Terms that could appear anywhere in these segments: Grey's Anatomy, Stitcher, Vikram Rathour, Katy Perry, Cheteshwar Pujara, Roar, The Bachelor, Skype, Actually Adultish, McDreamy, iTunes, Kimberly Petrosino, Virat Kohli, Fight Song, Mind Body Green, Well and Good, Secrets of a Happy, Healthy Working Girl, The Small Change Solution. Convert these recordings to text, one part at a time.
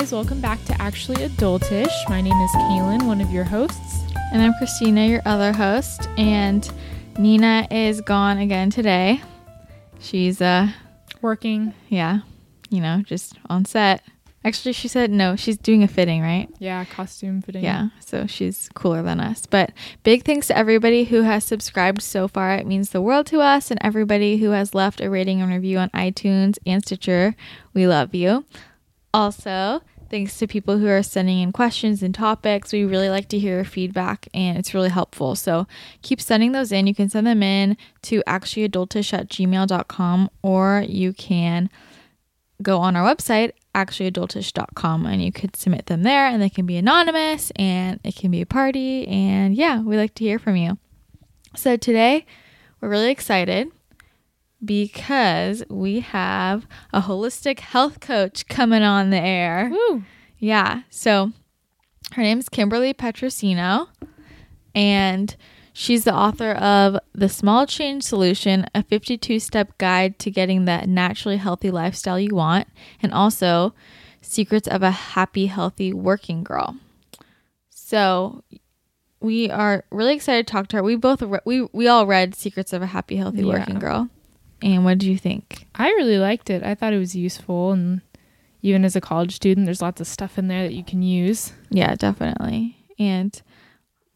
guys, welcome back to Actually Adultish. My name is Kaylin, one of your hosts. And I'm Christina, your other host. And Nina is gone again today. She's working. Yeah, you know, just on set. Actually, she said no, she's doing a fitting, right? Yeah, costume fitting. Yeah, so she's cooler than us. But big thanks to everybody who has subscribed so far. It means the world to us, and everybody who has left a rating and review on iTunes and Stitcher. We love you. Also, thanks to people who are sending in questions and topics. We really like to hear your feedback, and it's really helpful. So keep sending those in. You can send them in to actuallyadultish@gmail.com, or you can go on our website, actuallyadultish.com, and you could submit them there, and they can be anonymous, and it can be a party, and yeah, we like to hear from you. So today we're really excited because we have a holistic health coach coming on the air. Woo. Yeah, so her name's Kimberly Petrosino, and she's the author of The Small Change Solution, a 52-step guide to getting that naturally healthy lifestyle you want, and also Secrets of a Happy, Healthy Working Girl. So we are really excited to talk to her. We all read Secrets of a Happy, Healthy Working Girl. And what did you think? I really liked it. I thought it was useful, and even as a college student, there's lots of stuff in there that you can use. Yeah, definitely. And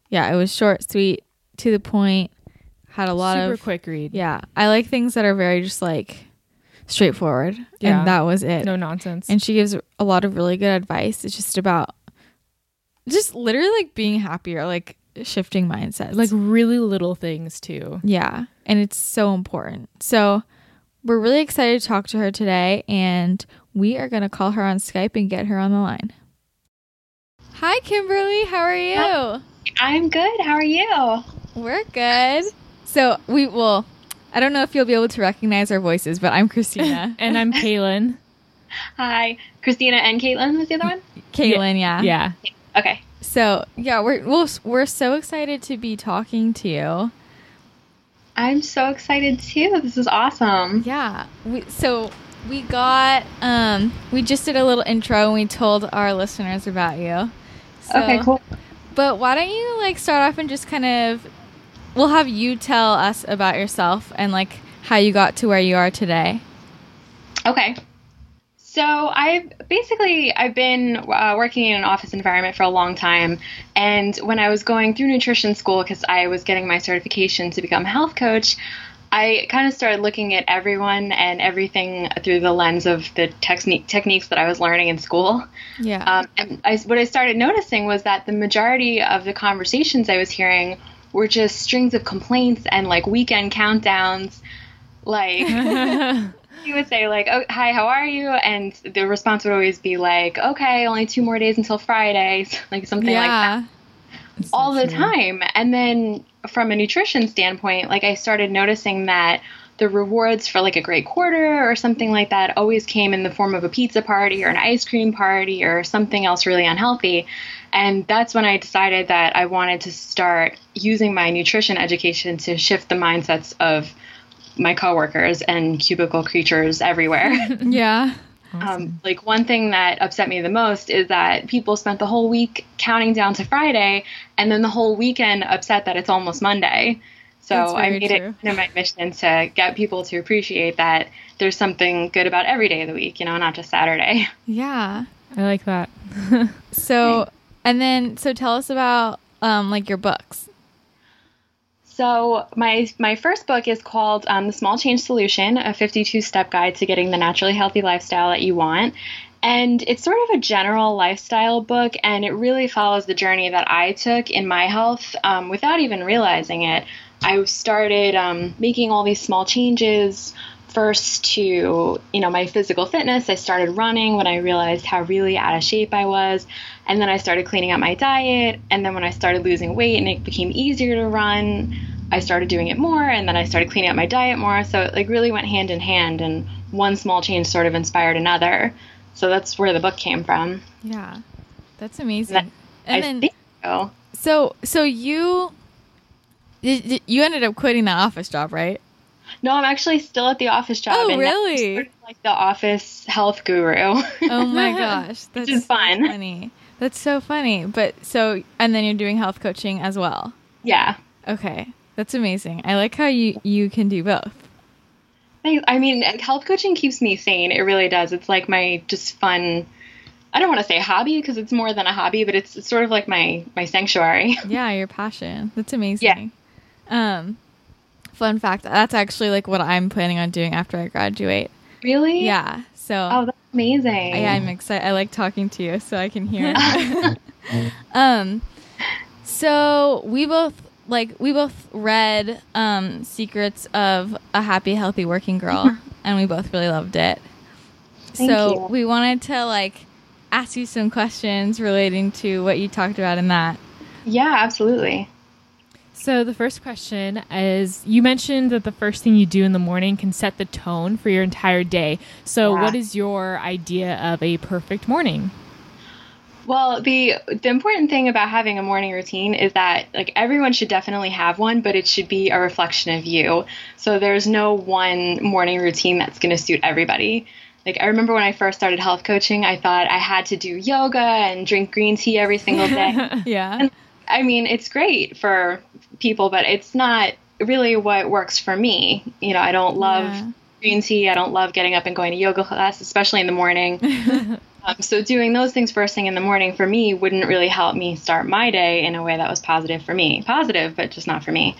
yeah, it was short, sweet, to the point, had a lot of super quick read. Yeah, I like things that are very just like straightforward. Yeah, and that was it. No nonsense. And she gives a lot of really good advice. It's just about just literally like being happier, like shifting mindsets, like really little things too. Yeah, and it's so important. So we're really excited to talk to her today, and we are going to call her on Skype and get her on the line. Hi Kimberly, how are you? I'm good. How are you? We're good. So I don't know if you'll be able to recognize our voices, but I'm Christina. And I'm Kaylin. Hi. Christina and Kaylin was the other one? Kaylin, yeah. Okay. So, yeah, we're so excited to be talking to you. I'm so excited, too. This is awesome. Yeah. We got, we just did a little intro, and we told our listeners about you. So, okay, cool. But why don't you like start off and just kind of, we'll have you tell us about yourself and like how you got to where you are today. Okay. So I've been working in an office environment for a long time. And when I was going through nutrition school, because I was getting my certification to become a health coach, I kind of started looking at everyone and everything through the lens of the techniques that I was learning in school. Yeah. What I started noticing was that the majority of the conversations I was hearing were just strings of complaints and like weekend countdowns. Like you would say like, "Oh, hi, how are you?" And the response would always be like, "Okay, only 2 more days until Friday," like something like that. That's all the time. And then from a nutrition standpoint, like I started noticing that the rewards for like a great quarter or something like that always came in the form of a pizza party or an ice cream party or something else really unhealthy. And that's when I decided that I wanted to start using my nutrition education to shift the mindsets of my coworkers and cubicle creatures everywhere. Yeah. Like one thing that upset me the most is that people spent the whole week counting down to Friday and then the whole weekend upset that it's almost Monday. So I made it kind of my mission to get people to appreciate that there's something good about every day of the week, you know, not just Saturday. Yeah. I like that. So tell us about like your books. So my first book is called The Small Change Solution, a 52-step guide to getting the naturally healthy lifestyle that you want. And it's sort of a general lifestyle book, and it really follows the journey that I took in my health without even realizing it. I started making all these small changes first to, you know, my physical fitness. I started running when I realized how really out of shape I was. And then I started cleaning up my diet. And then when I started losing weight and it became easier to run, I started doing it more. And then I started cleaning up my diet more. So it like really went hand in hand, and one small change sort of inspired another. So that's where the book came from. Yeah. That's amazing. I think so. So you ended up quitting that office job, right? No, I'm actually still at the office job. Oh, and really? Sort of like the office health guru. Oh my gosh, that's which is fun. So funny. That's so funny. But so, and then you're doing health coaching as well. Yeah. Okay, that's amazing. I like how you can do both. I mean, health coaching keeps me sane. It really does. It's like my just fun. I don't want to say hobby because it's more than a hobby, but it's sort of like my sanctuary. Yeah, your passion. That's amazing. Yeah. Fun fact, that's actually like what I'm planning on doing after I graduate. Really? Yeah. So. Oh, that's amazing. Yeah, I'm excited. I like talking to you, so I can hear it. So we both read Secrets of a Happy, Healthy Working Girl, and we both really loved it. Thank you. We wanted to ask you some questions relating to what you talked about in that. Yeah, absolutely. So the first question is, you mentioned that the first thing you do in the morning can set the tone for your entire day. So what is your idea of a perfect morning? Well, the important thing about having a morning routine is that everyone should definitely have one, but it should be a reflection of you. So there's no one morning routine that's going to suit everybody. I remember when I first started health coaching, I thought I had to do yoga and drink green tea every single day. Yeah. And, I mean, it's great for people, but it's not really what works for me. You know, I don't love green tea. I don't love getting up and going to yoga class, especially in the morning. So doing those things first thing in the morning for me wouldn't really help me start my day in a way that was positive for me. Positive, but just not for me.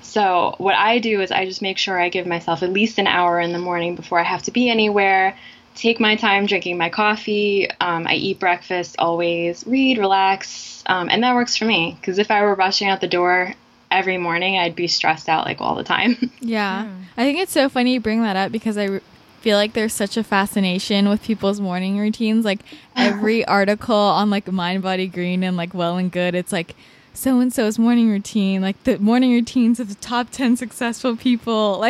So what I do is I just make sure I give myself at least an hour in the morning before I have to be anywhere. Take my time drinking my coffee. I eat breakfast, always read, relax. And that works for me because if I were rushing out the door every morning, I'd be stressed out all the time. Yeah. I think it's so funny you bring that up because I feel like there's such a fascination with people's morning routines. Every article on Mind Body Green and Well and Good, it's so-and-so's morning routine, the morning routines of the top 10 successful people.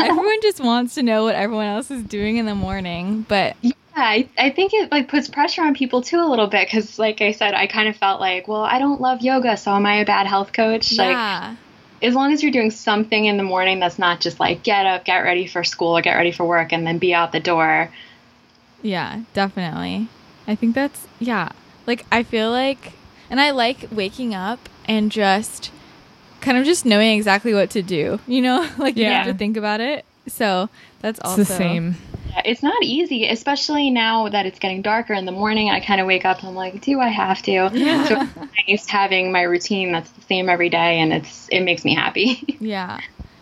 Everyone just wants to know what everyone else is doing in the morning. But yeah, I think it puts pressure on people too a little bit because I said, I kind of felt well, I don't love yoga, so am I a bad health coach? Yeah. As long as you're doing something in the morning that's not just get up, get ready for school or get ready for work and then be out the door. Yeah, definitely. I think that's, yeah. I feel and I like waking up and just kind of just knowing exactly what to do, you know, you have to think about it. So that's also the same. Yeah, it's not easy, especially now that it's getting darker in the morning. I kind of wake up and I'm do I have to? Yeah. So it's nice having my routine that's the same every day and it makes me happy. Yeah.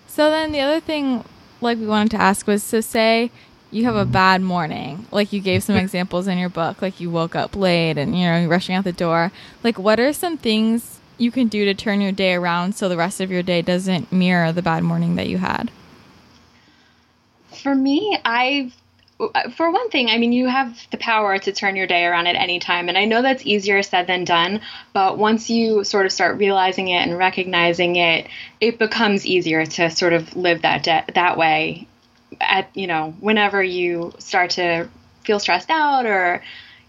So then the other thing we wanted to ask was, so say you have a bad morning. You gave some examples in your book. You woke up late and, you're rushing out the door. What are some things you can do to turn your day around so the rest of your day doesn't mirror the bad morning that you had? For me, for one thing, I mean, you have the power to turn your day around at any time. And I know that's easier said than done. But once you sort of start realizing it and recognizing it, it becomes easier to sort of live that way. Whenever you start to feel stressed out or,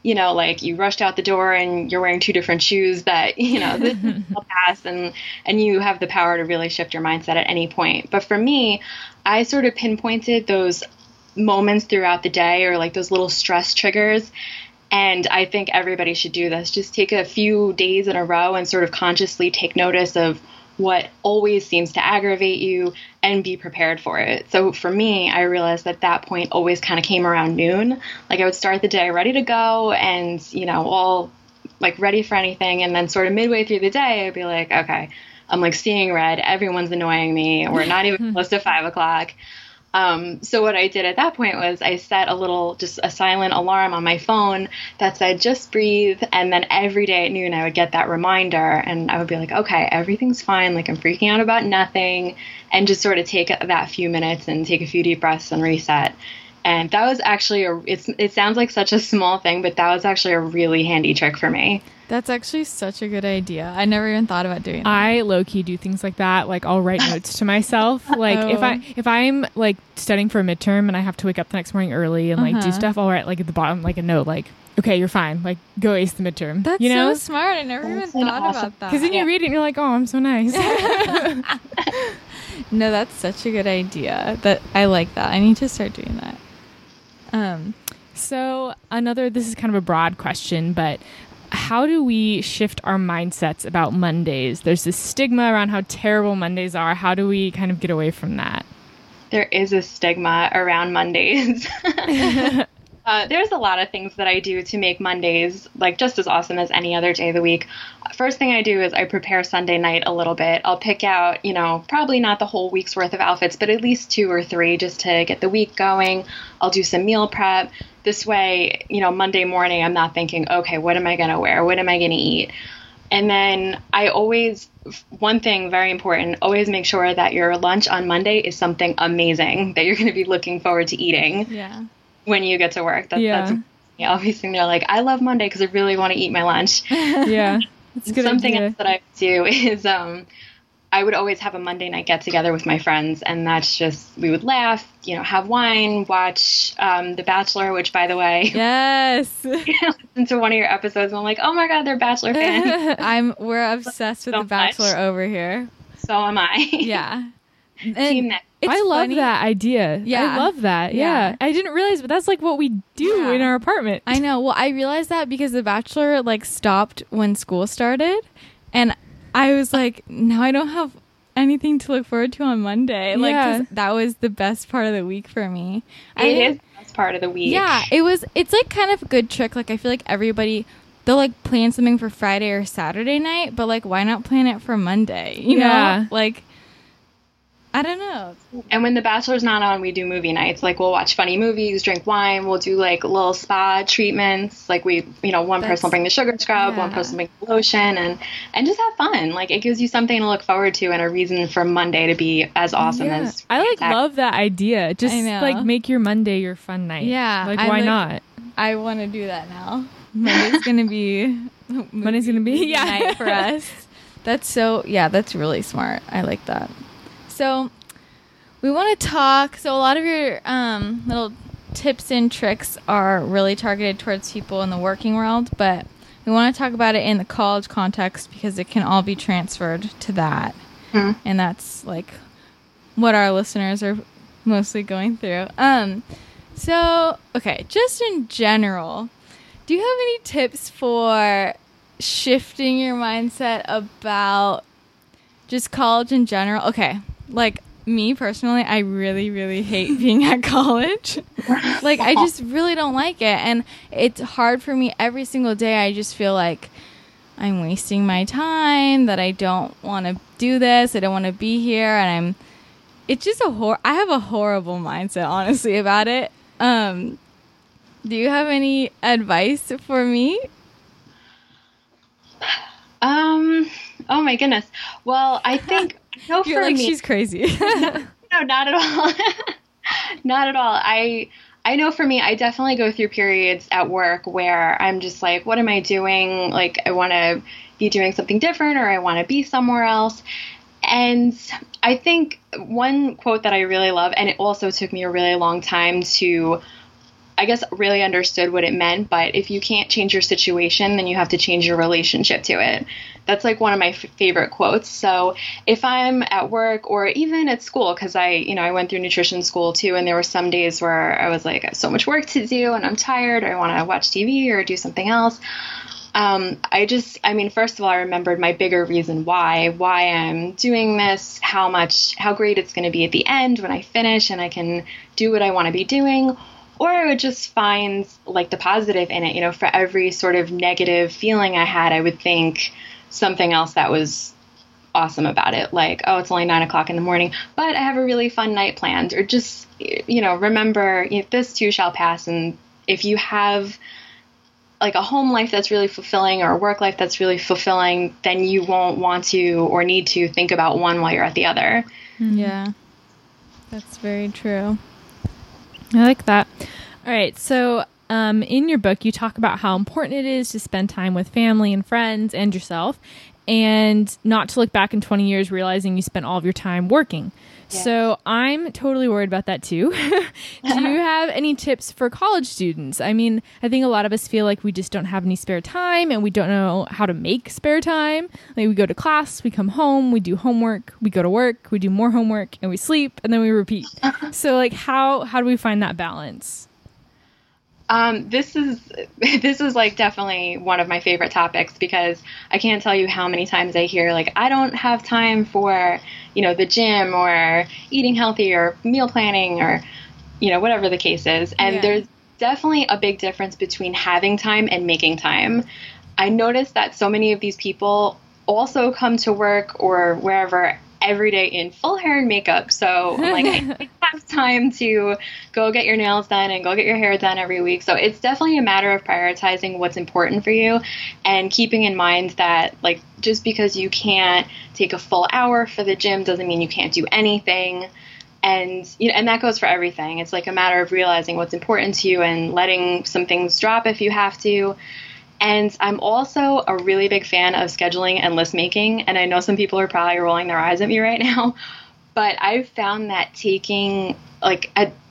you rushed out the door and you're wearing two different shoes that, this will pass and you have the power to really shift your mindset at any point. But for me, I sort of pinpointed those moments throughout the day or those little stress triggers. And I think everybody should do this. Just take a few days in a row and sort of consciously take notice of what always seems to aggravate you and be prepared for it. So for me, I realized that point always kind of came around noon. I would start the day ready to go and, all ready for anything. And then sort of midway through the day, I'd be okay, I'm seeing red. Everyone's annoying me. We're not even close to 5 o'clock. So what I did at that point was I set a silent alarm on my phone that said, just breathe. And then every day at noon, I would get that reminder and I would be okay, everything's fine. I'm freaking out about nothing and just sort of take that few minutes and take a few deep breaths and reset. And that was actually it sounds like such a small thing, but that was actually a really handy trick for me. That's actually such a good idea. I never even thought about doing that. I low-key do things like that. I'll write notes to myself. If I'm studying for a midterm and I have to wake up the next morning early and do stuff, I'll write at the bottom a note okay, you're fine. Go ace the midterm. That's so smart. I never even thought about that. Because then you read it and you're oh, I'm so nice. No, that's such a good idea. That I like that. I need to start doing that. So another, this is kind of a broad question, but how do we shift our mindsets about Mondays? There's this stigma around how terrible Mondays are. How do we kind of get away from that? There is a stigma around Mondays. There's a lot of things that I do to make Mondays like just as awesome as any other day of the week. First thing I do is I prepare Sunday night a little bit. I'll pick out, you know, probably not the whole week's worth of outfits, but at least 2 or 3 just to get the week going. I'll do some meal prep. This way, you know, Monday morning, I'm not thinking, okay, what am I going to wear? What am I going to eat? And then I always, one thing very important, always make sure that your lunch on Monday is something amazing that you're going to be looking forward to eating when you get to work. That's yeah, obviously sitting there like, I love Monday because I really want to eat my lunch. Yeah. That's good. Something else that I do is I would always have a Monday night get together with my friends, and that's just, we would laugh, you know, have wine, watch The Bachelor, which, by the way, listen to one of your episodes, and I'm like, oh my God, they're Bachelor fans. We're obsessed with The Bachelor over here. So am I. Yeah. I love that idea. Yeah. I love that. Yeah. I didn't realize, but that's like what we do in our apartment. I know. Well, I realized that because The Bachelor like stopped when school started, and I was like, now I don't have anything to look forward to on Monday. Like that was the best part of the week for me. It is the best part of the week. Yeah. It was, it's like kind of a good trick. Like I feel like everybody, they'll like plan something for Friday or Saturday night, but like why not plan it for Monday? You know? Like, I don't know. And when The Bachelor's not on, we do movie nights. Like, we'll watch funny movies, drink wine. We'll do, like, little spa treatments. Like, we, you know, one person will bring the sugar scrub, one person will bring the lotion, and just have fun. Like, it gives you something to look forward to and a reason for Monday to be as awesome as... I love that idea. Just, like, make your Monday your fun night. Yeah. Like, why not? I want to do that now. Monday's going to be... Monday's going to be night for us. That's so... Yeah, that's really smart. I like that. So we want to talk. So a lot of your little tips and tricks are really targeted towards people in the working world, but we want to talk about it in the college context because it can all be transferred to that. Mm-hmm. And that's like what our listeners are mostly going through. So, okay, just in general, do you have any tips for shifting your mindset about just college in general? Okay. Like, me personally, I really, really hate being at college. Like, I just really don't like it. And it's hard for me every single day. I just feel like I'm wasting my time, that I don't want to do this. I don't want to be here. And it's just I have a horrible mindset, honestly, about it. Do you have any advice for me? Oh my goodness. Well, I think... No, you're like, me. She's crazy. No, not at all. Not at all. I know for me, I definitely go through periods at work where I'm just like, what am I doing? Like, I want to be doing something different, or I want to be somewhere else. And I think one quote that I really love, and it also took me a really long time to, I guess, really understood what it meant, but if you can't change your situation, then you have to change your relationship to it. That's like one of my favorite quotes. So if I'm at work or even at school, because I went through nutrition school too, and there were some days where I was like, I have so much work to do and I'm tired, or I want to watch TV or do something else. First of all, I remembered my bigger reason why I'm doing this, how great it's going to be at the end when I finish and I can do what I want to be doing. Or I would just find like the positive in it, you know, for every sort of negative feeling I had, I would think something else that was awesome about it. Like, oh, it's only 9:00 in the morning, but I have a really fun night planned. Or just, you know, remember, you know, this too shall pass. And if you have like a home life that's really fulfilling or a work life that's really fulfilling, then you won't want to or need to think about one while you're at the other. Yeah, that's very true. I like that. All right. So in your book, you talk about how important it is to spend time with family and friends and yourself. and not to look back in 20 years realizing you spent all of your time working. Yeah. So I'm totally worried about that too. Do you have any tips for college students? I mean, I think a lot of us feel like we just don't have any spare time and we don't know how to make spare time. Like we go to class, we come home, we do homework, we go to work, we do more homework, and we sleep, and then we repeat. So like how do we find that balance? This is like definitely one of my favorite topics because I can't tell you how many times I hear like, I don't have time for, you know, the gym or eating healthy or meal planning or, you know, whatever the case is. And There's definitely a big difference between having time and making time. I noticed that so many of these people also come to work or wherever every day in full hair and makeup. So I'm like, I have time to go get your nails done and go get your hair done every week. So it's definitely a matter of prioritizing what's important for you and keeping in mind that like, just because you can't take a full hour for the gym doesn't mean you can't do anything. And, you know, and that goes for everything. It's like a matter of realizing what's important to you and letting some things drop if you have to. And I'm also a really big fan of scheduling and list making. And I know some people are probably rolling their eyes at me right now, but I've found that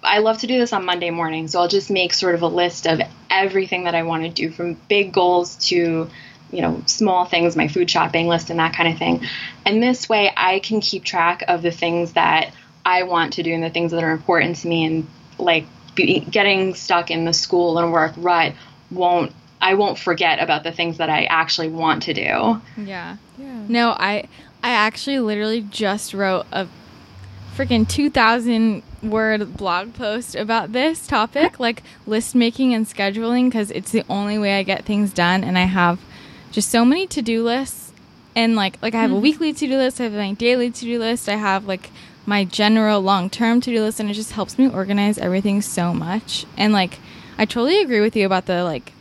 I love to do this on Monday morning. So I'll just make sort of a list of everything that I want to do, from big goals to, you know, small things, my food shopping list and that kind of thing. And this way I can keep track of the things that I want to do and the things that are important to me. And like getting stuck in the school and work rut I won't forget about the things that I actually want to do. Yeah. Yeah. No, I actually literally just wrote a freaking 2,000-word blog post about this topic, like list making and scheduling, because it's the only way I get things done. And I have just so many to-do lists. And like I have a weekly to-do list. I have my daily to-do list. I have like my general long-term to-do list. And it just helps me organize everything so much. And like I totally agree with you about the like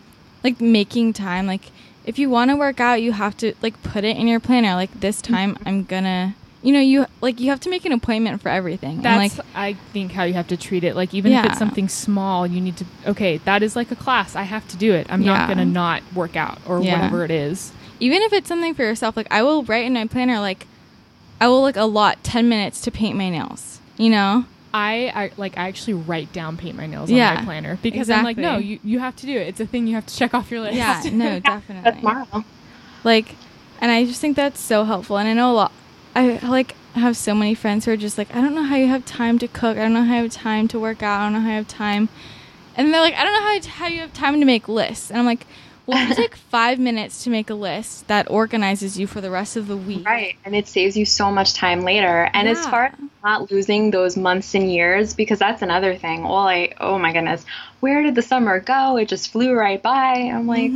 making time. Like if you want to work out, you have to like put it in your planner. Like this time I'm gonna, you know, you have to make an appointment for everything. That's, and, like, I think how you have to treat it. Like even if it's something small, you need to, okay, that is like a class. I have to do it. I'm not gonna not work out or whatever it is. Even if it's something for yourself, like I will write in my planner, like I will like allot 10 minutes to paint my nails, you know? I actually write down paint my nails on my planner because I'm like, no, you have to do it. It's a thing you have to check off your list. Yeah, no, definitely. That's tomorrow. Like, and I just think that's so helpful. And I know I have so many friends who are just like, I don't know how you have time to cook. I don't know how you have time to work out. I don't know how you have time. And they're like, I don't know how you have time to make lists. And I'm like, well, if you take 5 minutes to make a list, that organizes you for the rest of the week. Right. And it saves you so much time later. And as far as not losing those months and years, because that's another thing. Oh my goodness, where did the summer go? It just flew right by. I'm like,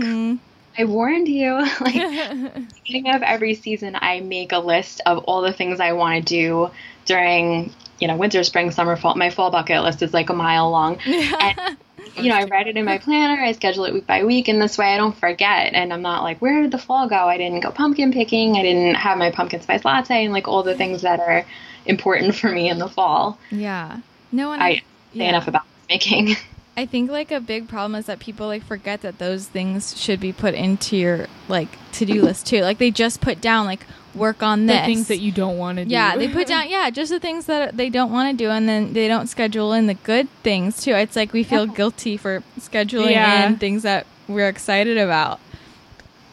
I warned you. Like, beginning of every season, I make a list of all the things I want to do during, you know, winter, spring, summer, fall. My fall bucket list is like a mile long. And, you know, I write it in my planner, I schedule it week by week, and this way I don't forget, and I'm not like, where did the fall go? I didn't go pumpkin picking, I didn't have my pumpkin spice latte, and like all the things that are important for me in the fall. Yeah. No one say enough about making. I think like a big problem is that people like forget that those things should be put into your like to-do list too. Like they just put down like work on this. The things that you don't want to do. Yeah, they put down, just the things that they don't want to do, and then they don't schedule in the good things too. It's like we feel guilty for scheduling in things that we're excited about.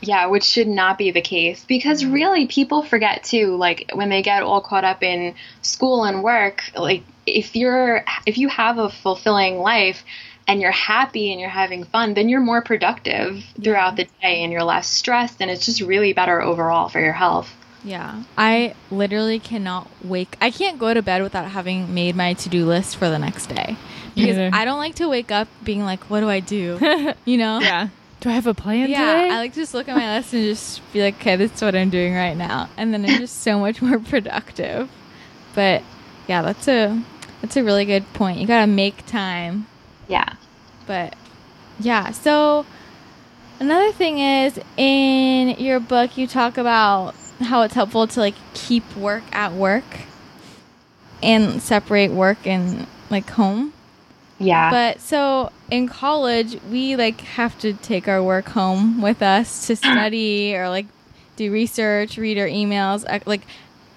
Yeah, which should not be the case, because really people forget too, like when they get all caught up in school and work, like if you have a fulfilling life and you're happy and you're having fun, then you're more productive throughout the day and you're less stressed, and it's just really better overall for your health. Yeah. I literally I can't go to bed without having made my to-do list for the next day, because I don't like to wake up being like, what do I do? You know? Yeah. Do I have a plan today? Yeah. I like to just look at my list and just be like, okay, this is what I'm doing right now. And then I'm just so much more productive. But yeah, that's a really good point. You got to make time. Yeah. But yeah. So another thing is, in your book, you talk about how it's helpful to like keep work at work and separate work and like home. Yeah. But so in college, we like have to take our work home with us to study or like do research, read our emails, like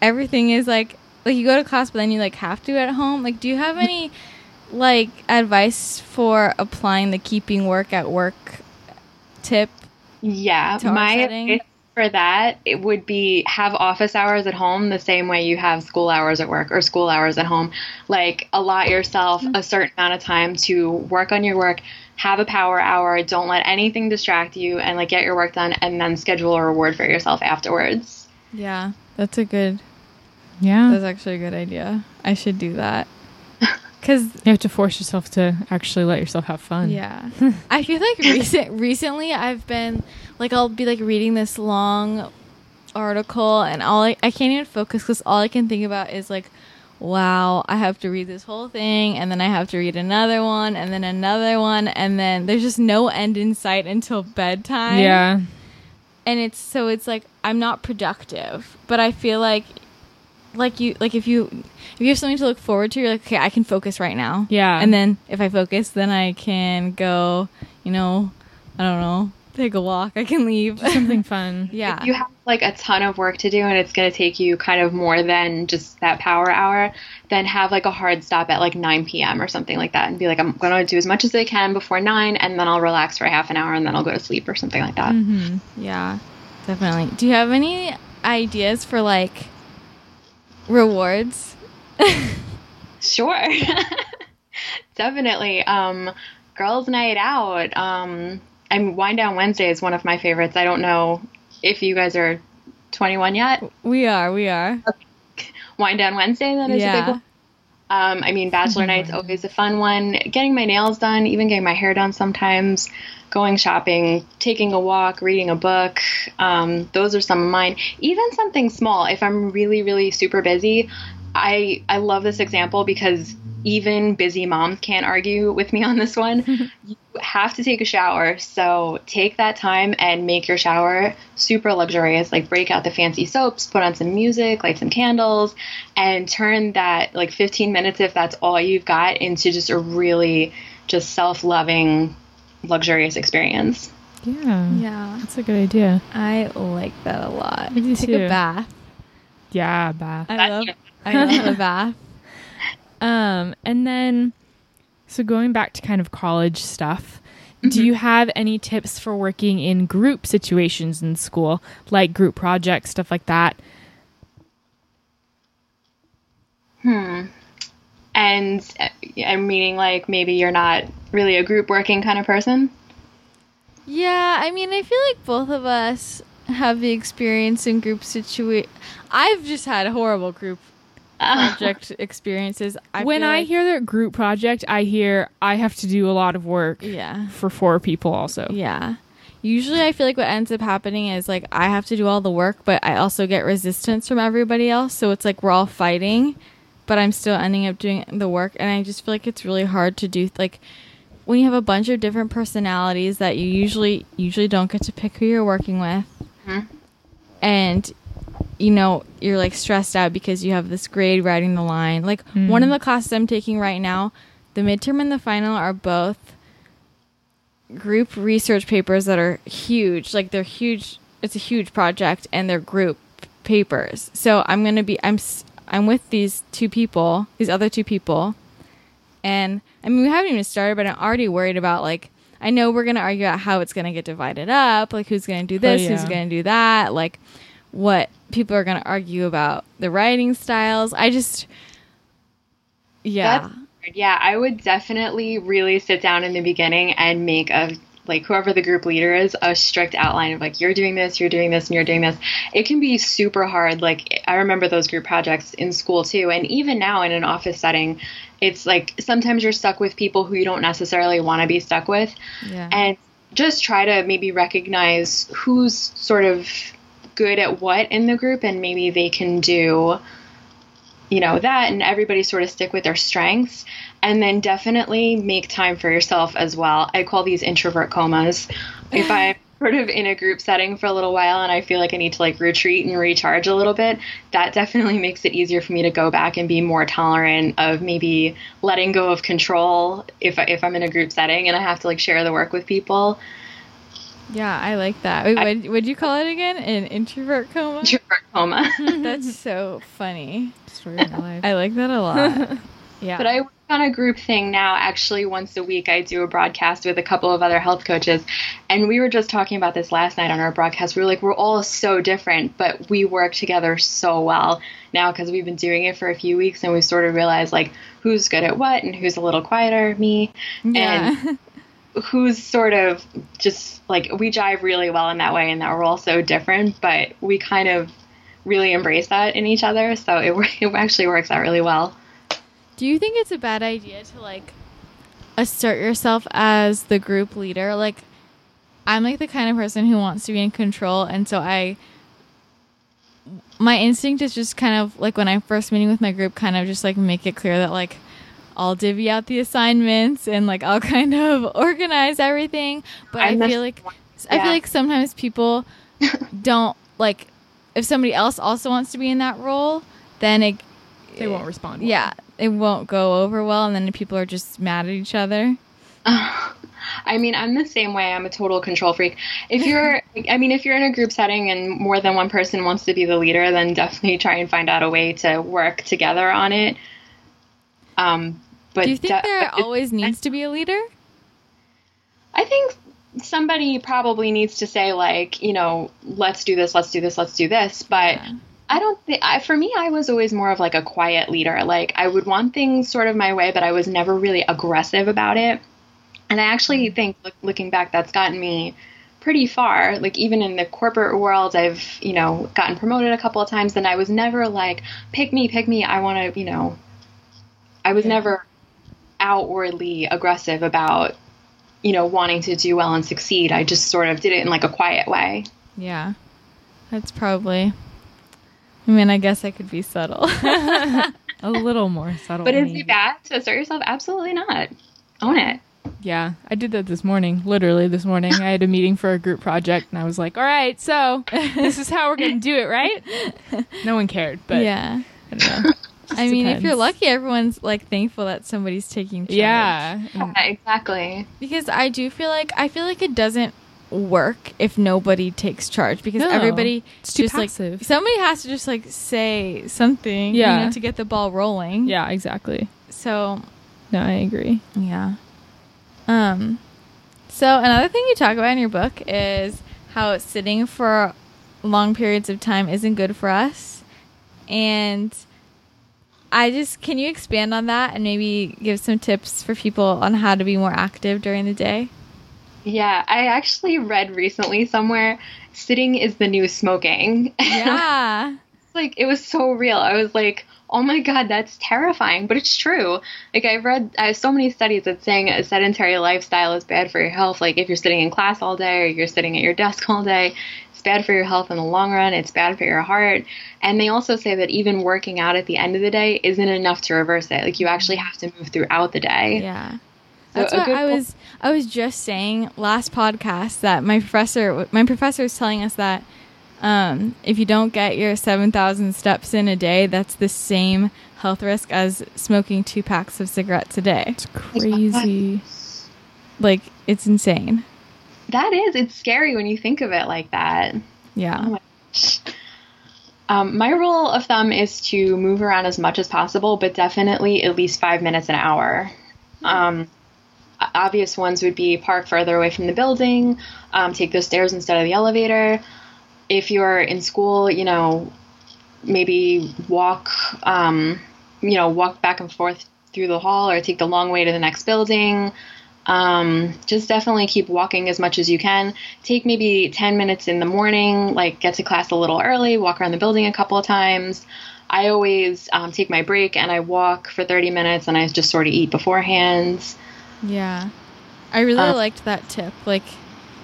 everything is like you go to class, but then you like have to at home. Like, do you have any like advice for applying the keeping work at work tip? Yeah, my advice for that, it would be have office hours at home the same way you have school hours at work or school hours at home. Like, allot yourself a certain amount of time to work on your work, have a power hour, don't let anything distract you, and like get your work done, and then schedule a reward for yourself afterwards. Yeah, that's a good, yeah, that's actually a good idea. I should do that. Because you have to force yourself to actually let yourself have fun. Yeah. I feel like recently I've been like, I'll be like reading this long article and all I can't even focus because all I can think about is like, wow, I have to read this whole thing, and then I have to read another one, and then another one, and then there's just no end in sight until bedtime. Yeah. And it's like I'm not productive, but I feel like if you have something to look forward to, you're like, okay, I can focus right now. Yeah. And then if I focus, then I can go, you know, I don't know, take a walk. I can leave. Something fun. Yeah. If you have like a ton of work to do and it's going to take you kind of more than just that power hour, then have like a hard stop at like 9 p.m. or something like that, and be like, I'm going to do as much as I can before 9, and then I'll relax for half an hour, and then I'll go to sleep or something like that. Mm-hmm. Yeah, definitely. Do you have any ideas for like rewards? Sure. Definitely. Girls' night out. I'm Wind Down Wednesday is one of my favorites. I don't know if you guys are 21 yet. We are. Okay. Wind Down Wednesday, that is a big one. I mean, Bachelor night's always a fun one. Getting my nails done, even getting my hair done sometimes, going shopping, taking a walk, reading a book. Those are some of mine. Even something small, if I'm really, really super busy, I love this example because even busy moms can't argue with me on this one. You have to take a shower. So take that time and make your shower super luxurious. Like, break out the fancy soaps, put on some music, light some candles, and turn that like 15 minutes, if that's all you've got, into just a really just self-loving, luxurious experience. Yeah. Yeah. That's a good idea. I like that a lot. Me too. Take a bath. Yeah, bath. I love a bath. And then, so going back to kind of college stuff, do you have any tips for working in group situations in school, like group projects, stuff like that? And I'm meaning like maybe you're not really a group working kind of person? Yeah, I mean, I feel like both of us have the experience in group situations. I've just had a horrible group project experiences. I hear the group project, I hear I have to do a lot of work for 4 people also. Yeah. Usually I feel like what ends up happening is like I have to do all the work, but I also get resistance from everybody else. So it's like we're all fighting, but I'm still ending up doing the work. And I just feel like it's really hard to do. Like when you have a bunch of different personalities that you usually don't get to pick who you're working with. Mm-hmm. And you know, you're like stressed out because you have this grade riding the line. Like one of the classes I'm taking right now, the midterm and the final are both group research papers that are huge. Like they're huge. It's a huge project and they're group papers. So I'm with these other 2 people. And I mean, we haven't even started, but I'm already worried about like, I know we're going to argue about how it's going to get divided up. Like who's going to do this, who's going to do that. Like what people are going to argue about, the writing styles. I would definitely really sit down in the beginning and make a, like whoever the group leader is, a strict outline of like, you're doing this, and you're doing this. It can be super hard. Like I remember those group projects in school too. And even now in an office setting, it's like sometimes you're stuck with people who you don't necessarily want to be stuck with. Yeah. And just try to maybe recognize who's sort of good at what in the group, and maybe they can do, you know, that, and everybody sort of stick with their strengths. And then definitely make time for yourself as well. I call these introvert comas. If I'm sort of in a group setting for a little while and I feel like I need to like retreat and recharge a little bit, that definitely makes it easier for me to go back and be more tolerant of maybe letting go of control if I'm in a group setting and I have to like share the work with people. Yeah, I like that. What'd you call it again? An introvert coma? Introvert coma. That's so funny. Story of my life. I like that a lot. Yeah. But I work on a group thing now. Actually, once a week, I do a broadcast with a couple of other health coaches. And we were just talking about this last night on our broadcast. We were like, we're all so different, but we work together so well now because we've been doing it for a few weeks. And we sort of realized, like, who's good at what and who's a little quieter, me. Yeah. And who's sort of just like, we jive really well in that way and that we're all so different, but we kind of really embrace that in each other. So it actually works out really well. Do you think it's a bad idea to, like, assert yourself as the group leader? Like, I'm, like, the kind of person who wants to be in control, and so my instinct is just kind of, like, when I'm first meeting with my group, kind of just, like, make it clear that, like, I'll divvy out the assignments and, like, I'll kind of organize everything, but I feel like sometimes people don't, like, if somebody else also wants to be in that role, then they won't respond well. Yeah. It won't go over well, and then people are just mad at each other. I mean, I'm the same way. I'm a total control freak. If you're in a group setting and more than one person wants to be the leader, then definitely try and find out a way to work together on it. But do you think there always needs to be a leader? I think somebody probably needs to say, like, you know, let's do this, let's do this, let's do this, but... Yeah. I was always more of like a quiet leader. Like I would want things sort of my way, but I was never really aggressive about it. And I actually think looking back, that's gotten me pretty far. Like even in the corporate world, I've, you know, gotten promoted a couple of times and I was never like, pick me. I want to, you know, I was never outwardly aggressive about, you know, wanting to do well and succeed. I just sort of did it in like a quiet way. Yeah, that's probably... I mean, I guess I could be subtle. A little more subtle. But is it bad to assert yourself? Absolutely not. Own it. Yeah. I did that this morning. Literally this morning. I had a meeting for a group project, and I was like, all right, so this is how we're going to do it, right? No one cared, but yeah. I don't know. I mean, depends. If you're lucky, everyone's, like, thankful that somebody's taking charge. Yeah, exactly. Because I do feel like, it doesn't work if nobody takes charge because everybody it's too just passive. Like somebody has to just like say something you know, to get the ball rolling. Yeah, exactly. So no, I agree. Yeah. So another thing you talk about in your book is how sitting for long periods of time isn't good for us. And can you expand on that and maybe give some tips for people on how to be more active during the day? Yeah, I actually read recently somewhere, sitting is the new smoking. Yeah. Like, it was so real. I was like, oh my God, that's terrifying, but it's true. Like, I have so many studies that's saying a sedentary lifestyle is bad for your health. Like, if you're sitting in class all day or you're sitting at your desk all day, it's bad for your health in the long run. It's bad for your heart. And they also say that even working out at the end of the day isn't enough to reverse it. Like, you actually have to move throughout the day. Yeah. That's what I was just saying last podcast that my professor was telling us that if you don't get your 7,000 steps in a day, that's the same health risk as smoking 2 packs of cigarettes a day. It's crazy. Like, it's insane. That is. It's scary when you think of it like that. Yeah. Oh my gosh. My rule of thumb is to move around as much as possible, but definitely at least 5 minutes an hour. Obvious ones would be park further away from the building, take those stairs instead of the elevator. If you're in school, you know, maybe walk back and forth through the hall or take the long way to the next building. Just definitely keep walking as much as you can. Take maybe 10 minutes in the morning, like get to class a little early, walk around the building a couple of times. I always take my break and I walk for 30 minutes and I just sort of eat beforehand. Yeah. I really liked that tip. Like,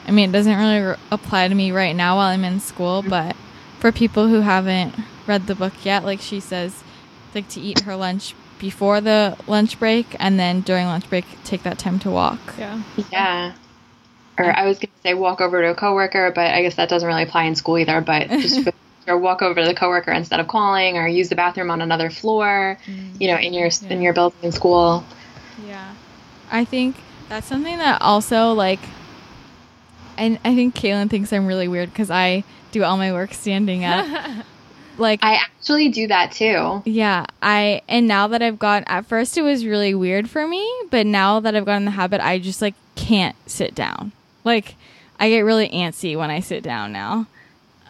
I mean, it doesn't really apply to me right now while I'm in school, but for people who haven't read the book yet, like she says, like to eat her lunch before the lunch break and then during lunch break, take that time to walk. Yeah. Yeah. Or I was going to say walk over to a coworker, but I guess that doesn't really apply in school either, but just or walk over to the coworker instead of calling or use the bathroom on another floor, you know, in your building in school. Yeah. I think that's something that also, like, And I think Kaylin thinks I'm really weird because I do all my work standing up. Like, I actually do that too. Yeah. And now that I've gotten, at first it was really weird for me, but now that I've gotten in the habit, I just like can't sit down. Like, I get really antsy when I sit down now.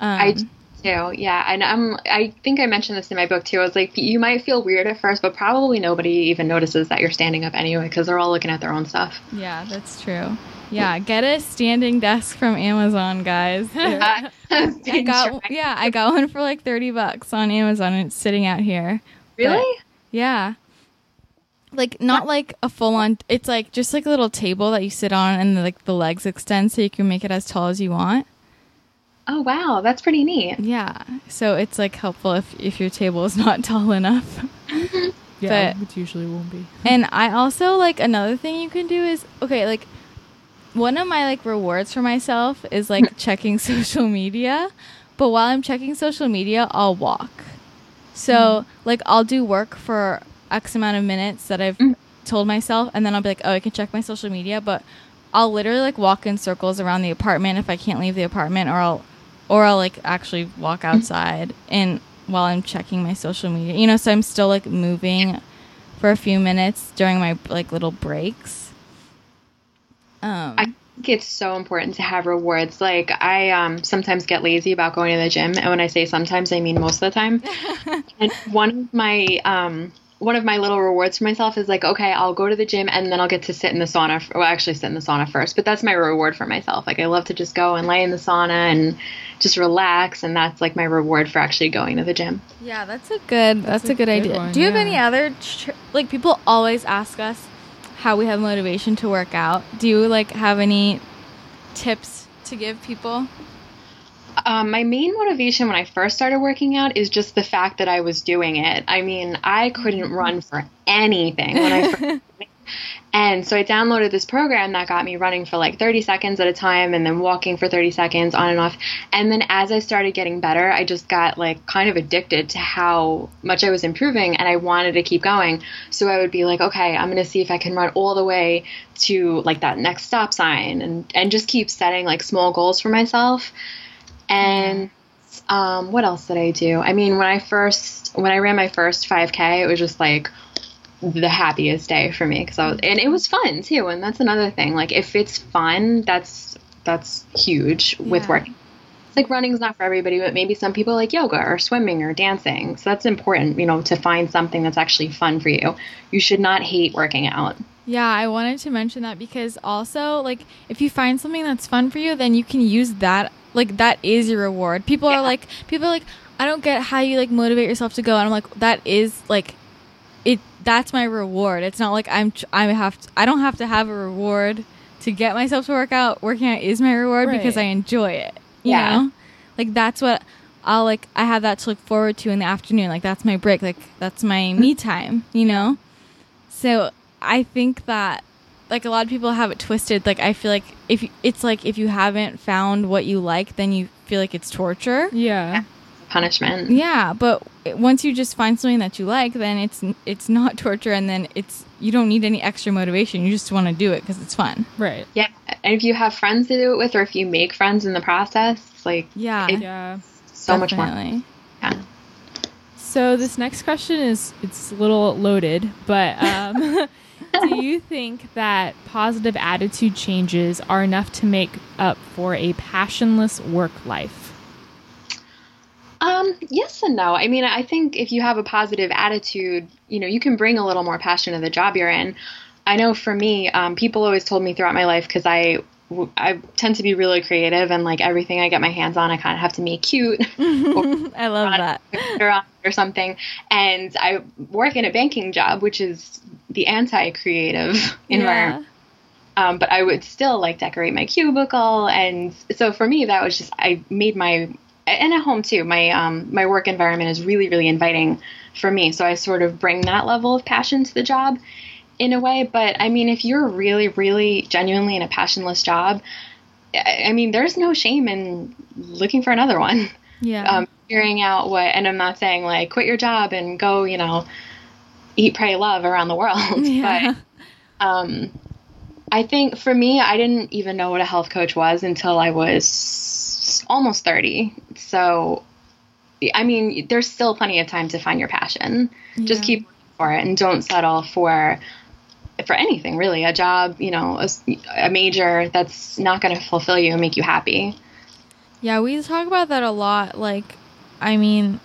I do too. Yeah. And I think I mentioned this in my book too. I was like, you might feel weird at first, but probably nobody even notices that you're standing up anyway, because they're all looking at their own stuff. Yeah, that's true. Yeah, get a standing desk from Amazon, guys. I got one for like $30 on Amazon, and it's sitting out here. Really? But, yeah. Like, not like a full-on, it's like just like a little table that you sit on, and like the legs extend so you can make it as tall as you want. Oh, wow. That's pretty neat. Yeah. So it's like helpful if your table is not tall enough. Yeah, but it usually won't be. And I also, like, another thing you can do is, okay, like, one of my, like, rewards for myself is, like, checking social media. But while I'm checking social media, I'll walk. So, like, I'll do work for X amount of minutes that I've told myself. And then I'll be like, oh, I can check my social media. But I'll literally, like, walk in circles around the apartment if I can't leave the apartment. Or I'll like, actually walk outside and while I'm checking my social media. You know, so I'm still, like, moving for a few minutes during my, like, little breaks. I think it's so important to have rewards. Like, I sometimes get lazy about going to the gym, and when I say sometimes, I mean most of the time. And one of my little rewards for myself is like, okay, I'll go to the gym, and then I'll get to sit in the sauna. Actually, sit in the sauna first, but that's my reward for myself. Like, I love to just go and lay in the sauna and just relax, and that's like my reward for actually going to the gym. Yeah, that's a good idea. One, do you have any other like, people always ask us how we have motivation to work out. Do you, like, have any tips to give people? My main motivation when I first started working out is just the fact that I was doing it. I mean, I couldn't run for anything when I first and so I downloaded this program that got me running for like 30 seconds at a time, and then walking for 30 seconds on and off. And then as I started getting better, I just got like kind of addicted to how much I was improving, and I wanted to keep going. So I would be like, okay, I'm going to see if I can run all the way to like that next stop sign, and just keep setting like small goals for myself. And what else did I do? I mean, when I ran my first 5K, it was just like the happiest day for me, and it was fun too. And that's another thing. Like, if it's fun, that's huge with working. It's like, running's not for everybody, but maybe some people like yoga or swimming or dancing. So that's important, you know, to find something that's actually fun for you. You should not hate working out. Yeah, I wanted to mention that, because also, like, if you find something that's fun for you, then you can use that. Like, that is your reward. People are like, I don't get how you like motivate yourself to go. And I'm like, that is like it. That's my reward. It's not like I don't have to have a reward to get myself to work out. Working out is my reward because I enjoy it. You know? Like, that's what I'll like. I have that to look forward to in the afternoon. Like, that's my break. Like, that's my me time. You know? So I think that, like, a lot of people have it twisted. Like, I feel like if you haven't found what you like, then you feel like it's torture. Yeah. Punishment. Yeah. But once you just find something that you like, then it's not torture. And then you don't need any extra motivation. You just want to do it because it's fun. Right. Yeah. And if you have friends to do it with, or if you make friends in the process, like, so much more. Yeah. So this next question is, it's a little loaded, but, do you think that positive attitude changes are enough to make up for a passionless work life? Yes and no. I mean, I think if you have a positive attitude, you know, you can bring a little more passion to the job you're in. I know for me, people always told me throughout my life, because I tend to be really creative, and like everything I get my hands on, I kind of have to make cute. I love that. Or something. And I work in a banking job, which is the anti-creative environment. But I would still like decorate my cubicle. And so for me, that was just, and at home too, my work environment is really, really inviting for me. So I sort of bring that level of passion to the job in a way. But I mean, if you're really, really genuinely in a passionless job, I mean, there's no shame in looking for another one. Yeah. Figuring out and I'm not saying like quit your job and go, you know, eat, pray, love around the world. Yeah. But I think for me, I didn't even know what a health coach was until I was almost 30. So, I mean, there's still plenty of time to find your passion. Yeah. Just keep looking for it and don't settle for anything, really. A job, you know, a major that's not going to fulfill you and make you happy. Yeah, we talk about that a lot. Like, I mean,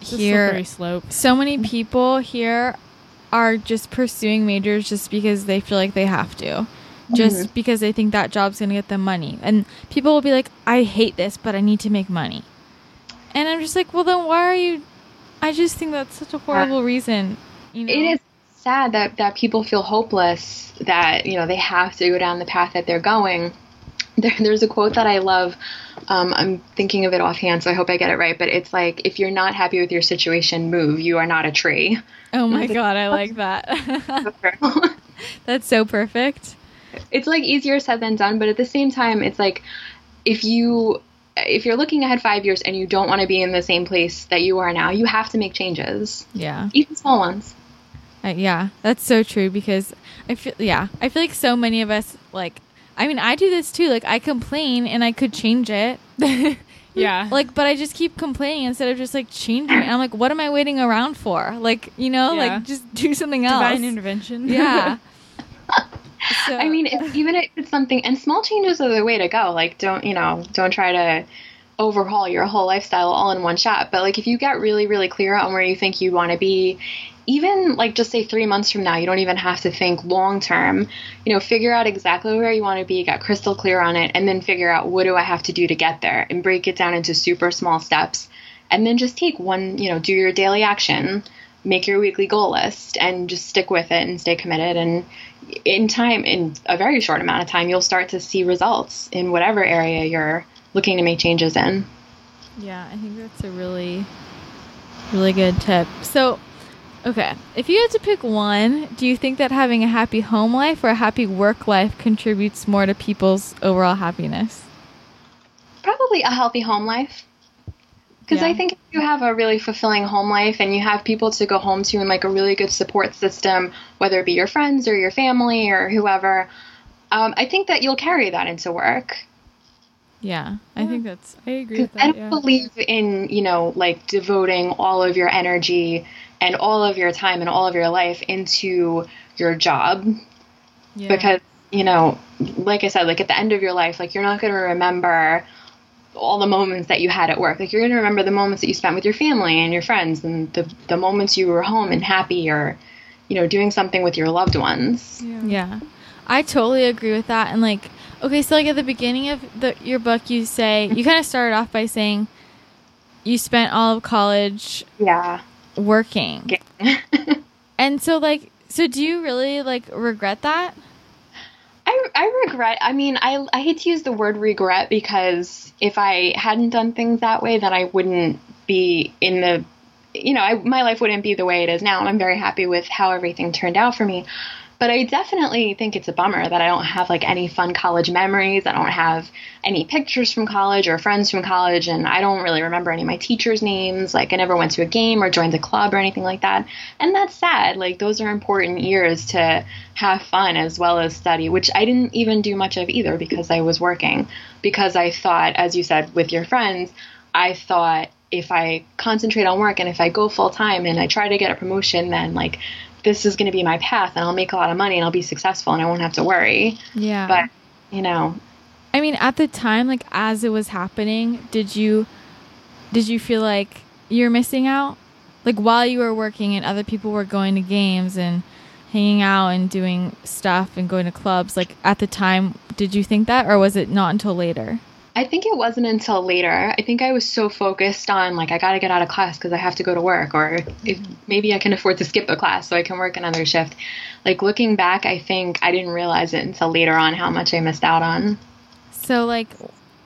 here, so many people here are just pursuing majors just because they feel like they have to, just because they think that job's going to get them money. And people will be like, I hate this, but I need to make money. And I'm just like, well, then why are you? I just think that's such a horrible reason. You know? It is sad that people feel hopeless, that, you know, they have to go down the path that they're going. There's a quote that I love. I'm thinking of it offhand, so I hope I get it right. But it's like, if you're not happy with your situation, move. You are not a tree. Oh, my God. I like that. That's so perfect. It's like easier said than done. But at the same time, it's like, if you're looking ahead 5 years and you don't want to be in the same place that you are now, you have to make changes. Yeah. Even small ones. Yeah. That's so true, because I feel like so many of us, like, I mean, I do this too. Like, I complain and I could change it. Yeah. Like, but I just keep complaining instead of just, like, changing it. And I'm like, what am I waiting around for? Like, you know, like, just do something else. Divine intervention. Yeah. So, I mean, even if it's something, and small changes are the way to go. Like, don't try to overhaul your whole lifestyle all in one shot. But, like, if you get really, really clear on where you think you want to be, even, like, just say 3 months from now, you don't even have to think long term. You know, figure out exactly where you want to be, get crystal clear on it, and then figure out, what do I have to do to get there, and break it down into super small steps. And then just take one, you know, do your daily action, make your weekly goal list, and just stick with it and stay committed. And in time, in a very short amount of time, you'll start to see results in whatever area you're looking to make changes in. Yeah, I think that's a really, really good tip. So, okay, if you had to pick one, do you think that having a happy home life or a happy work life contributes more to people's overall happiness? Probably a healthy home life. Because I think if you have a really fulfilling home life and you have people to go home to and, like, a really good support system, whether it be your friends or your family or whoever, I think that you'll carry that into work. Yeah, I think that's, I agree with that. I don't believe in, you know, like, devoting all of your energy and all of your time and all of your life into your job. Yeah. Because, you know, like I said, like, at the end of your life, like, you're not going to remember all the moments that you had at work. Like, you're going to remember the moments that you spent with your family and your friends, and the moments you were home and happy, or, you know, doing something with your loved ones. Yeah. I totally agree with that. And, like, okay, so, like, at the beginning of your book, you say, you kind of started off by saying you spent all of college. Yeah. Working. And so, like, so do you really, like, regret that? I regret, I mean, I hate to use the word regret, because if I hadn't done things that way, then I wouldn't be in the, you know, my life wouldn't be the way it is now. And I'm very happy with how everything turned out for me. But I definitely think it's a bummer that I don't have, like, any fun college memories. I don't have any pictures from college or friends from college. And I don't really remember any of my teachers' names. Like, I never went to a game or joined a club or anything like that. And that's sad. Like, those are important years to have fun as well as study, which I didn't even do much of either, because I was working. Because I thought, as you said, with your friends, I thought, if I concentrate on work and if I go full time and I try to get a promotion, then, like, this is going to be my path, and I'll make a lot of money, and I'll be successful, and I won't have to worry. Yeah. But, you know. I mean, at the time, like, as it was happening, did you feel like you're missing out? Like, while you were working and other people were going to games and hanging out and doing stuff and going to clubs, like, at the time, did you think that, or was it not until later? I think it wasn't until later. I think I was so focused on, like, I got to get out of class because I have to go to work, or if maybe I can afford to skip a class so I can work another shift. Like, looking back, I think I didn't realize it until later on how much I missed out on. So, like,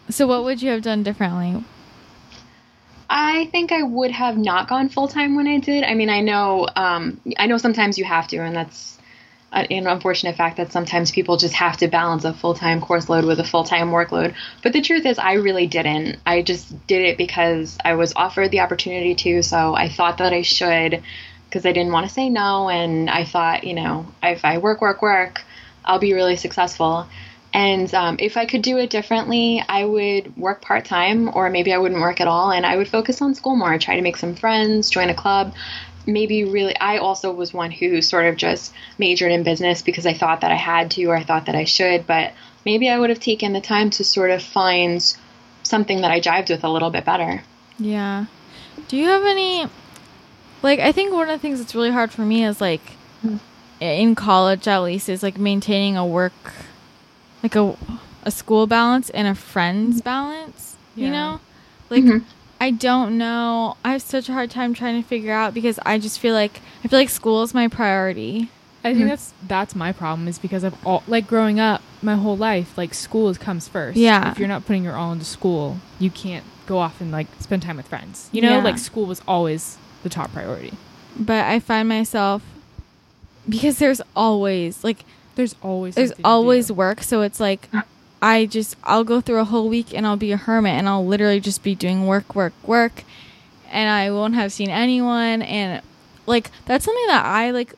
so what would you have done differently? I think I would have not gone full-time when I did. I mean, I know sometimes you have to, and that's an unfortunate fact that sometimes people just have to balance a full-time course load with a full-time workload. But the truth is, I really didn't. I just did it because I was offered the opportunity to, so I thought that I should, because I didn't want to say no. And I thought, you know, if I work, I'll be really successful. And if I could do it differently, I would work part-time, or maybe I wouldn't work at all, and I would focus on school more, try to make some friends, join a club. Maybe really, I also was one who sort of just majored in business because I thought that I had to, or I thought that I should, but maybe I would have taken the time to sort of find something that I jived with a little bit better. Yeah. Do you have any, like, I think one of the things that's really hard for me is, like, in college at least, is, like, maintaining a work, like, a school balance and a friends balance, you know? Like, I don't know. I have such a hard time trying to figure out because I just feel like, school is my priority. I think that's my problem, is because I've all, like, growing up my whole life, like, school comes first. Yeah. If you're not putting your all into school, you can't go off and, like, spend time with friends. You know, like, school was always the top priority. But I find myself, because there's always, like, there's always work. So it's like, I'll go through a whole week and I'll be a hermit and I'll literally just be doing work. And I won't have seen anyone. And, like, that's something that I, like,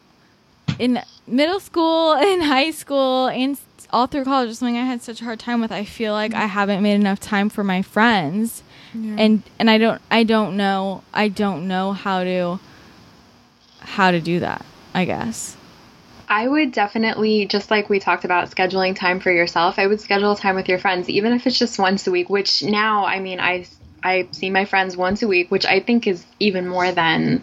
in middle school and high school and all through college, is something I had such a hard time with. I feel like I haven't made enough time for my friends. Yeah. And I don't know how to do that, I guess. I would definitely, just like we talked about scheduling time for yourself, I would schedule time with your friends, even if it's just once a week, which now, I mean, I see my friends once a week, which I think is even more than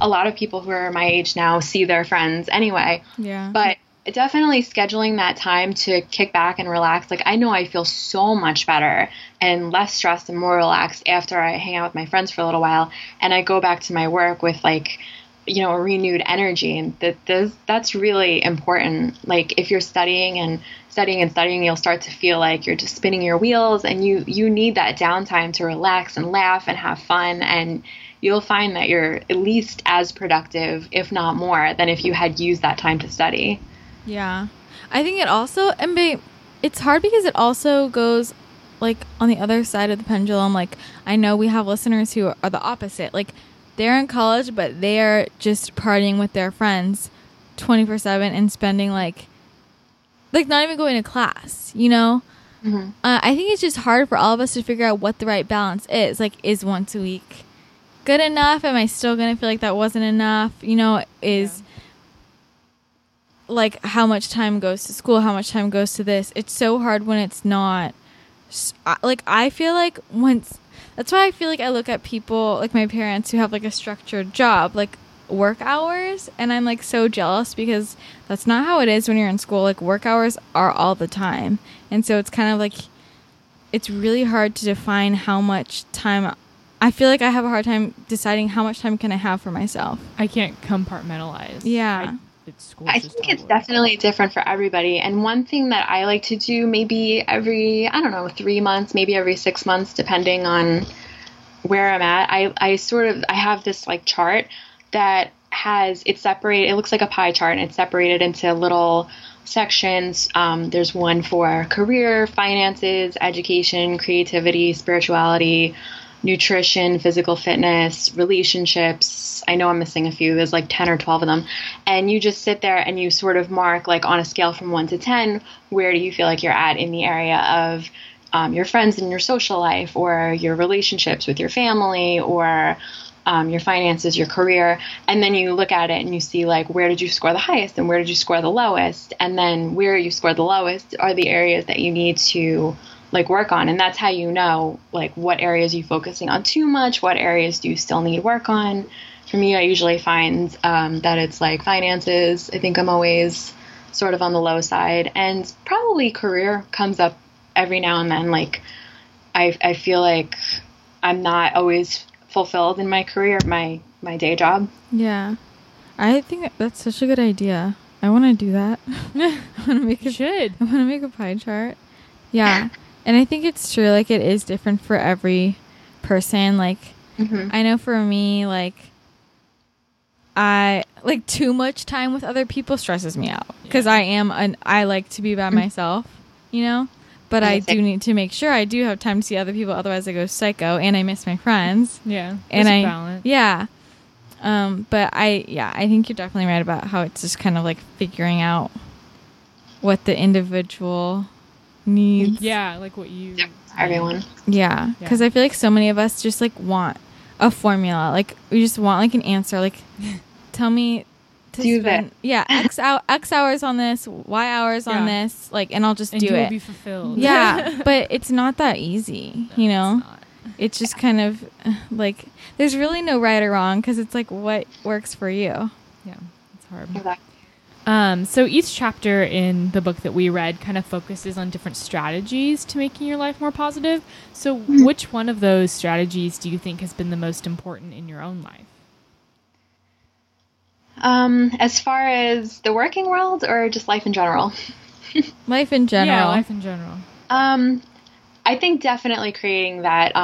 a lot of people who are my age now see their friends anyway. Yeah. But definitely scheduling that time to kick back and relax. Like, I know I feel so much better and less stressed and more relaxed after I hang out with my friends for a little while, and I go back to my work with, like, you know, a renewed energy. And that's really important. Like, if you're studying, you'll start to feel like you're just spinning your wheels, and you need that downtime to relax and laugh and have fun, and you'll find that you're at least as productive, if not more, than if you had used that time to study. Yeah. I think it also, and it's hard because it also goes, like, on the other side of the pendulum. Like, I know we have listeners who are the opposite. Like, they're in college, but they are just partying with their friends 24/7 and spending, like not even going to class, you know? Mm-hmm. I think it's just hard for all of us to figure out what the right balance is. Like, is once a week good enough? Am I still going to feel like that wasn't enough? You know, like, how much time goes to school? How much time goes to this? It's so hard when it's not, like, I feel like once... That's why I feel like I look at people, like my parents, who have, like, a structured job, like, work hours, and I'm, like, so jealous because that's not how it is when you're in school. Like, work hours are all the time. And so it's kind of, like, it's really hard to define how much time. I feel like I have a hard time deciding how much time can I have for myself. I can't compartmentalize. Yeah. I think it's definitely different for everybody. And one thing that I like to do, maybe every, 3 months, maybe every 6 months, depending on where I'm at, I have this, like, chart that has, it's separated, it looks like a pie chart, and it's separated into little sections. There's one for career, finances, education, creativity, spirituality, nutrition, physical fitness, relationships. I know I'm missing a few. There's, like, 10 or 12 of them. And you just sit there and you sort of mark, like, on a scale from 1 to 10, where do you feel like you're at in the area of your friends and your social life, or your relationships with your family, or your finances, your career. And then you look at it and you see, like, where did you score the highest and where did you score the lowest? And then where you scored the lowest are the areas that you need to, like, work on. And that's how you know, like, what areas are you focusing on too much, what areas do you still need work on. For me, I usually find that it's, like, finances. I think I'm always sort of on the low side, and probably career comes up every now and then. Like, I feel like I'm not always fulfilled in my career, my day job. Yeah, I think that's such a good idea. I want to do that. I want to make a pie chart. Yeah. And I think it's true, like, it is different for every person. Like, I know for me, like, too much time with other people stresses me out, because I like to be by myself, you know? But I do need to make sure I do have time to see other people, otherwise I go psycho, and I miss my friends. Yeah. And I balance. Yeah. But I think you're definitely right about how it's just kind of, like, figuring out what the individual needs. Yeah, like what you... Yep. Everyone. Yeah, because I feel like so many of us just, like, want a formula. Like, we just want, like, an answer. Like, tell me to do spend, that. Yeah, X hours on this, Y hours on this, like, and I'll just do it. And you'll be fulfilled. Yeah, but it's not that easy, you know? It's not. It's just kind of, like, there's really no right or wrong because it's, like, what works for you. Yeah, it's hard. Exactly. So each chapter in the book that we read kind of focuses on different strategies to making your life more positive. So which one of those strategies do you think has been the most important in your own life? As far as the working world or just life in general? Life in general. Yeah, life in general. I think definitely creating that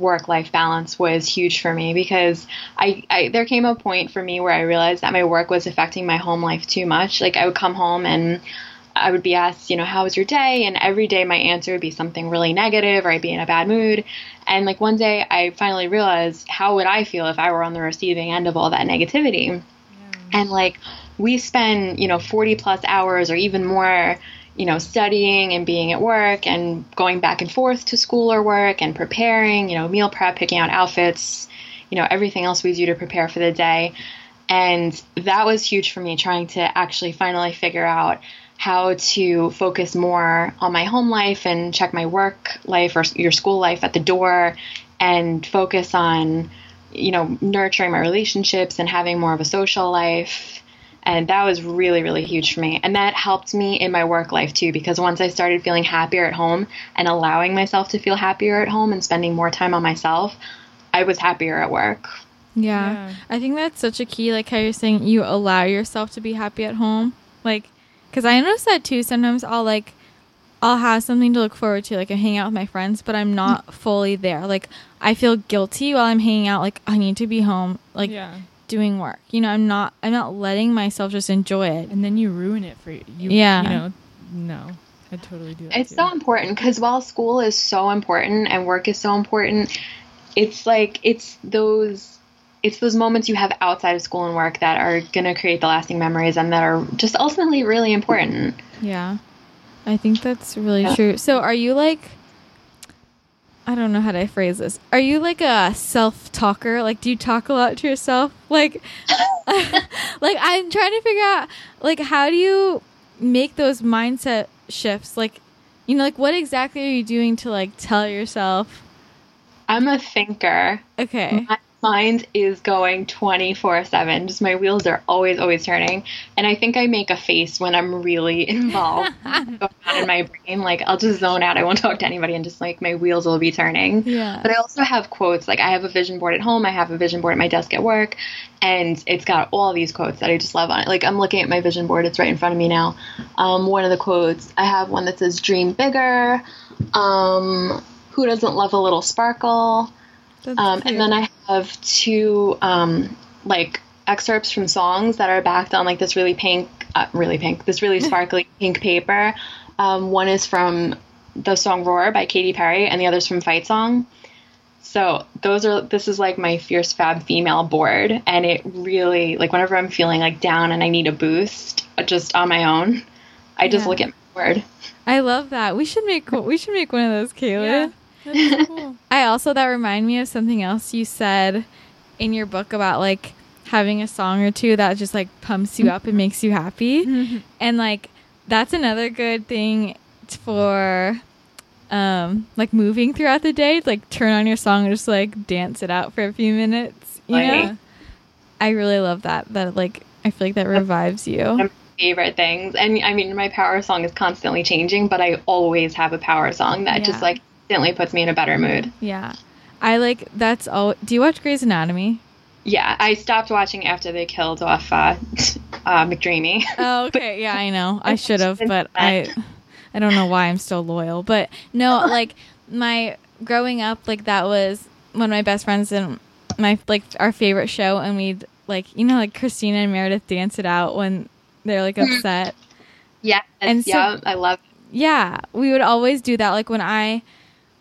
work-life balance was huge for me because I there came a point for me where I realized that my work was affecting my home life too much. Like I would come home and I would be asked, you know, how was your day? And every day my answer would be something really negative or I'd be in a bad mood. And like one day I finally realized how would I feel if I were on the receiving end of all that negativity? Yeah. And like we spend, you know, 40 plus hours or even more, you know, studying and being at work and going back and forth to school or work and preparing, you know, meal prep, picking out outfits, you know, everything else we do to prepare for the day. And that was huge for me, trying to actually finally figure out how to focus more on my home life and check my work life or your school life at the door and focus on, you know, nurturing my relationships and having more of a social life. And that was really, really huge for me. And that helped me in my work life, too, because once I started feeling happier at home and allowing myself to feel happier at home and spending more time on myself, I was happier at work. Yeah. I think that's such a key, like how you're saying you allow yourself to be happy at home. Like, because I noticed that, too. Sometimes I'll have something to look forward to, like I'm hanging out with my friends, but I'm not fully there. Like, I feel guilty while I'm hanging out. Like, I need to be home. Like, yeah. Doing work, you know, I'm not letting myself just enjoy it, and then you ruin it for you. You know, no, I totally do. It's so important because while school is so important and work is so important, it's like it's those moments you have outside of school and work that are gonna create the lasting memories and that are just ultimately really important. Yeah, I think that's really true. So, are you like? I don't know how to phrase this. Are you like a self-talker? Like, do you talk a lot to yourself? Like, like I'm trying to figure out, like, how do you make those mindset shifts? Like, you know, like what exactly are you doing to like tell yourself? I'm a thinker. Okay. My mind is going 24/7. Just my wheels are always turning. And I think I make a face when I'm really involved. In my brain, like I'll just zone out. I won't talk to anybody and just like my wheels will be turning. Yeah. But I also have quotes. Like I have a vision board at home. I have a vision board at my desk at work, and it's got all these quotes that I just love on it. Like I'm looking at my vision board. It's right in front of me now. One of the quotes I have one that says "Dream bigger." Who doesn't love a little sparkle? And then I have two like excerpts from songs that are backed on like this really sparkly pink paper. One is from the song Roar by Katy Perry and the other's from Fight Song. So this is like my fierce fab female board. And it really like whenever I'm feeling like down and I need a boost just on my own, I just look at my board. I love that. We should make one of those, Kayla. Yeah, that's cool. I also, that reminded me of something else you said in your book about like having a song or two that just like pumps you up and makes you happy. Mm-hmm. And like, that's another good thing for, like moving throughout the day, like turn on your song and just like dance it out for a few minutes. Yeah. I really love that. Like, I feel like that revives you. One of my favorite things. And I mean, my power song is constantly changing, but I always have a power song that just like instantly puts me in a better mood. Yeah. I like, that's all. Do you watch Grey's Anatomy? Yeah, I stopped watching after they killed off McDreamy. Oh, okay. Yeah, I know. I should have, but I don't know why I'm still loyal. But no, like my growing up, like that was one of my best friends and my like our favorite show, and we'd like, you know, like Christina and Meredith dance it out when they're like upset. Yeah, and so, yeah, I love it. Yeah, we would always do that. Like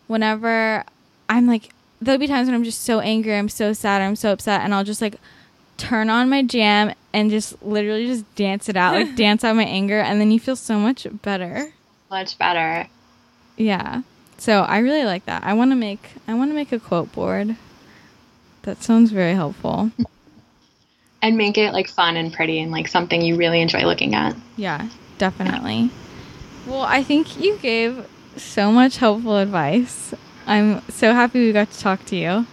whenever I'm like, there'll be times when I'm just so angry, I'm so sad, I'm so upset, and I'll just like turn on my jam and just literally just dance it out, like dance out my anger, and then you feel so much better. Much better. Yeah. So I really like that. I want to make a quote board. That sounds very helpful. And make it like fun and pretty and like something you really enjoy looking at. Yeah, definitely. Well, I think you gave so much helpful advice. I'm so happy we got to talk to you.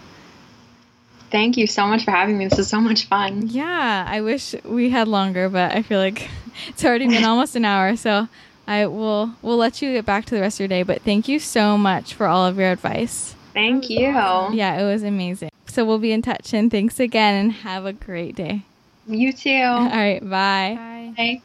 Thank you so much for having me. This is so much fun. Yeah, I wish we had longer, but I feel like it's already been almost an hour, so we'll let you get back to the rest of your day, but thank you so much for all of your advice. Thank you. Yeah, it was amazing. So we'll be in touch, and thanks again, and have a great day. You too. All right, bye. Bye. Bye.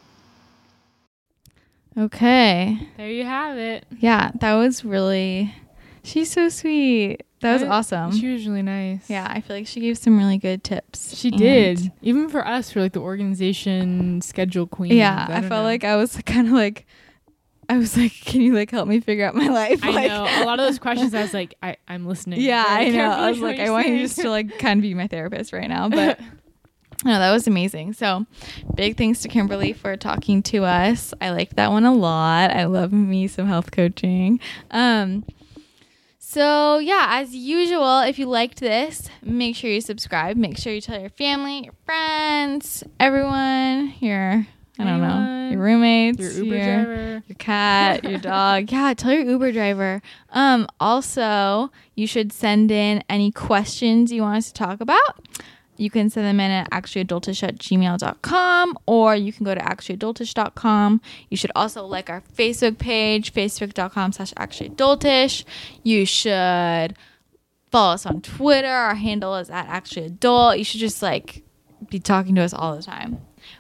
Okay. There you have it. Yeah, that was really... She's so sweet. That was awesome. She was really nice. Yeah, I feel like she gave some really good tips. She did. Even for us, for like the organization schedule queen. Yeah, I felt like I was like, can you like help me figure out my life? I know. A lot of those questions, I was like, I'm listening. Yeah, I know. I was like, I want you just to like kind of be my therapist right now. But no, that was amazing. So big thanks to Kimberly for talking to us. I liked that one a lot. I love me some health coaching. So yeah, as usual, if you liked this, make sure you subscribe. Make sure you tell your family, your friends, everyone, your roommates, your Uber driver, your cat, your dog. Yeah, tell your Uber driver. Also, you should send in any questions you want us to talk about. You can send them in at actuallyadultish@gmail.com, or you can go to actuallyadultish.com. You should also like our Facebook page, facebook.com/actuallyadultish. You should follow us on Twitter. Our handle is @actuallyadult. You should just like be talking to us all the time.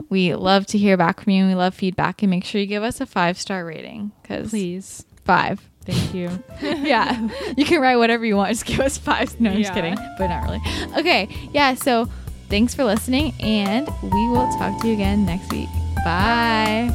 We love to hear back from you. We love feedback, and make sure you give us a 5-star rating. Please. 5. Thank you. Yeah. You can write whatever you want. Just give us 5. No, I'm just kidding. But not really. Okay. Yeah. So thanks for listening, and we will talk to you again next week. Bye.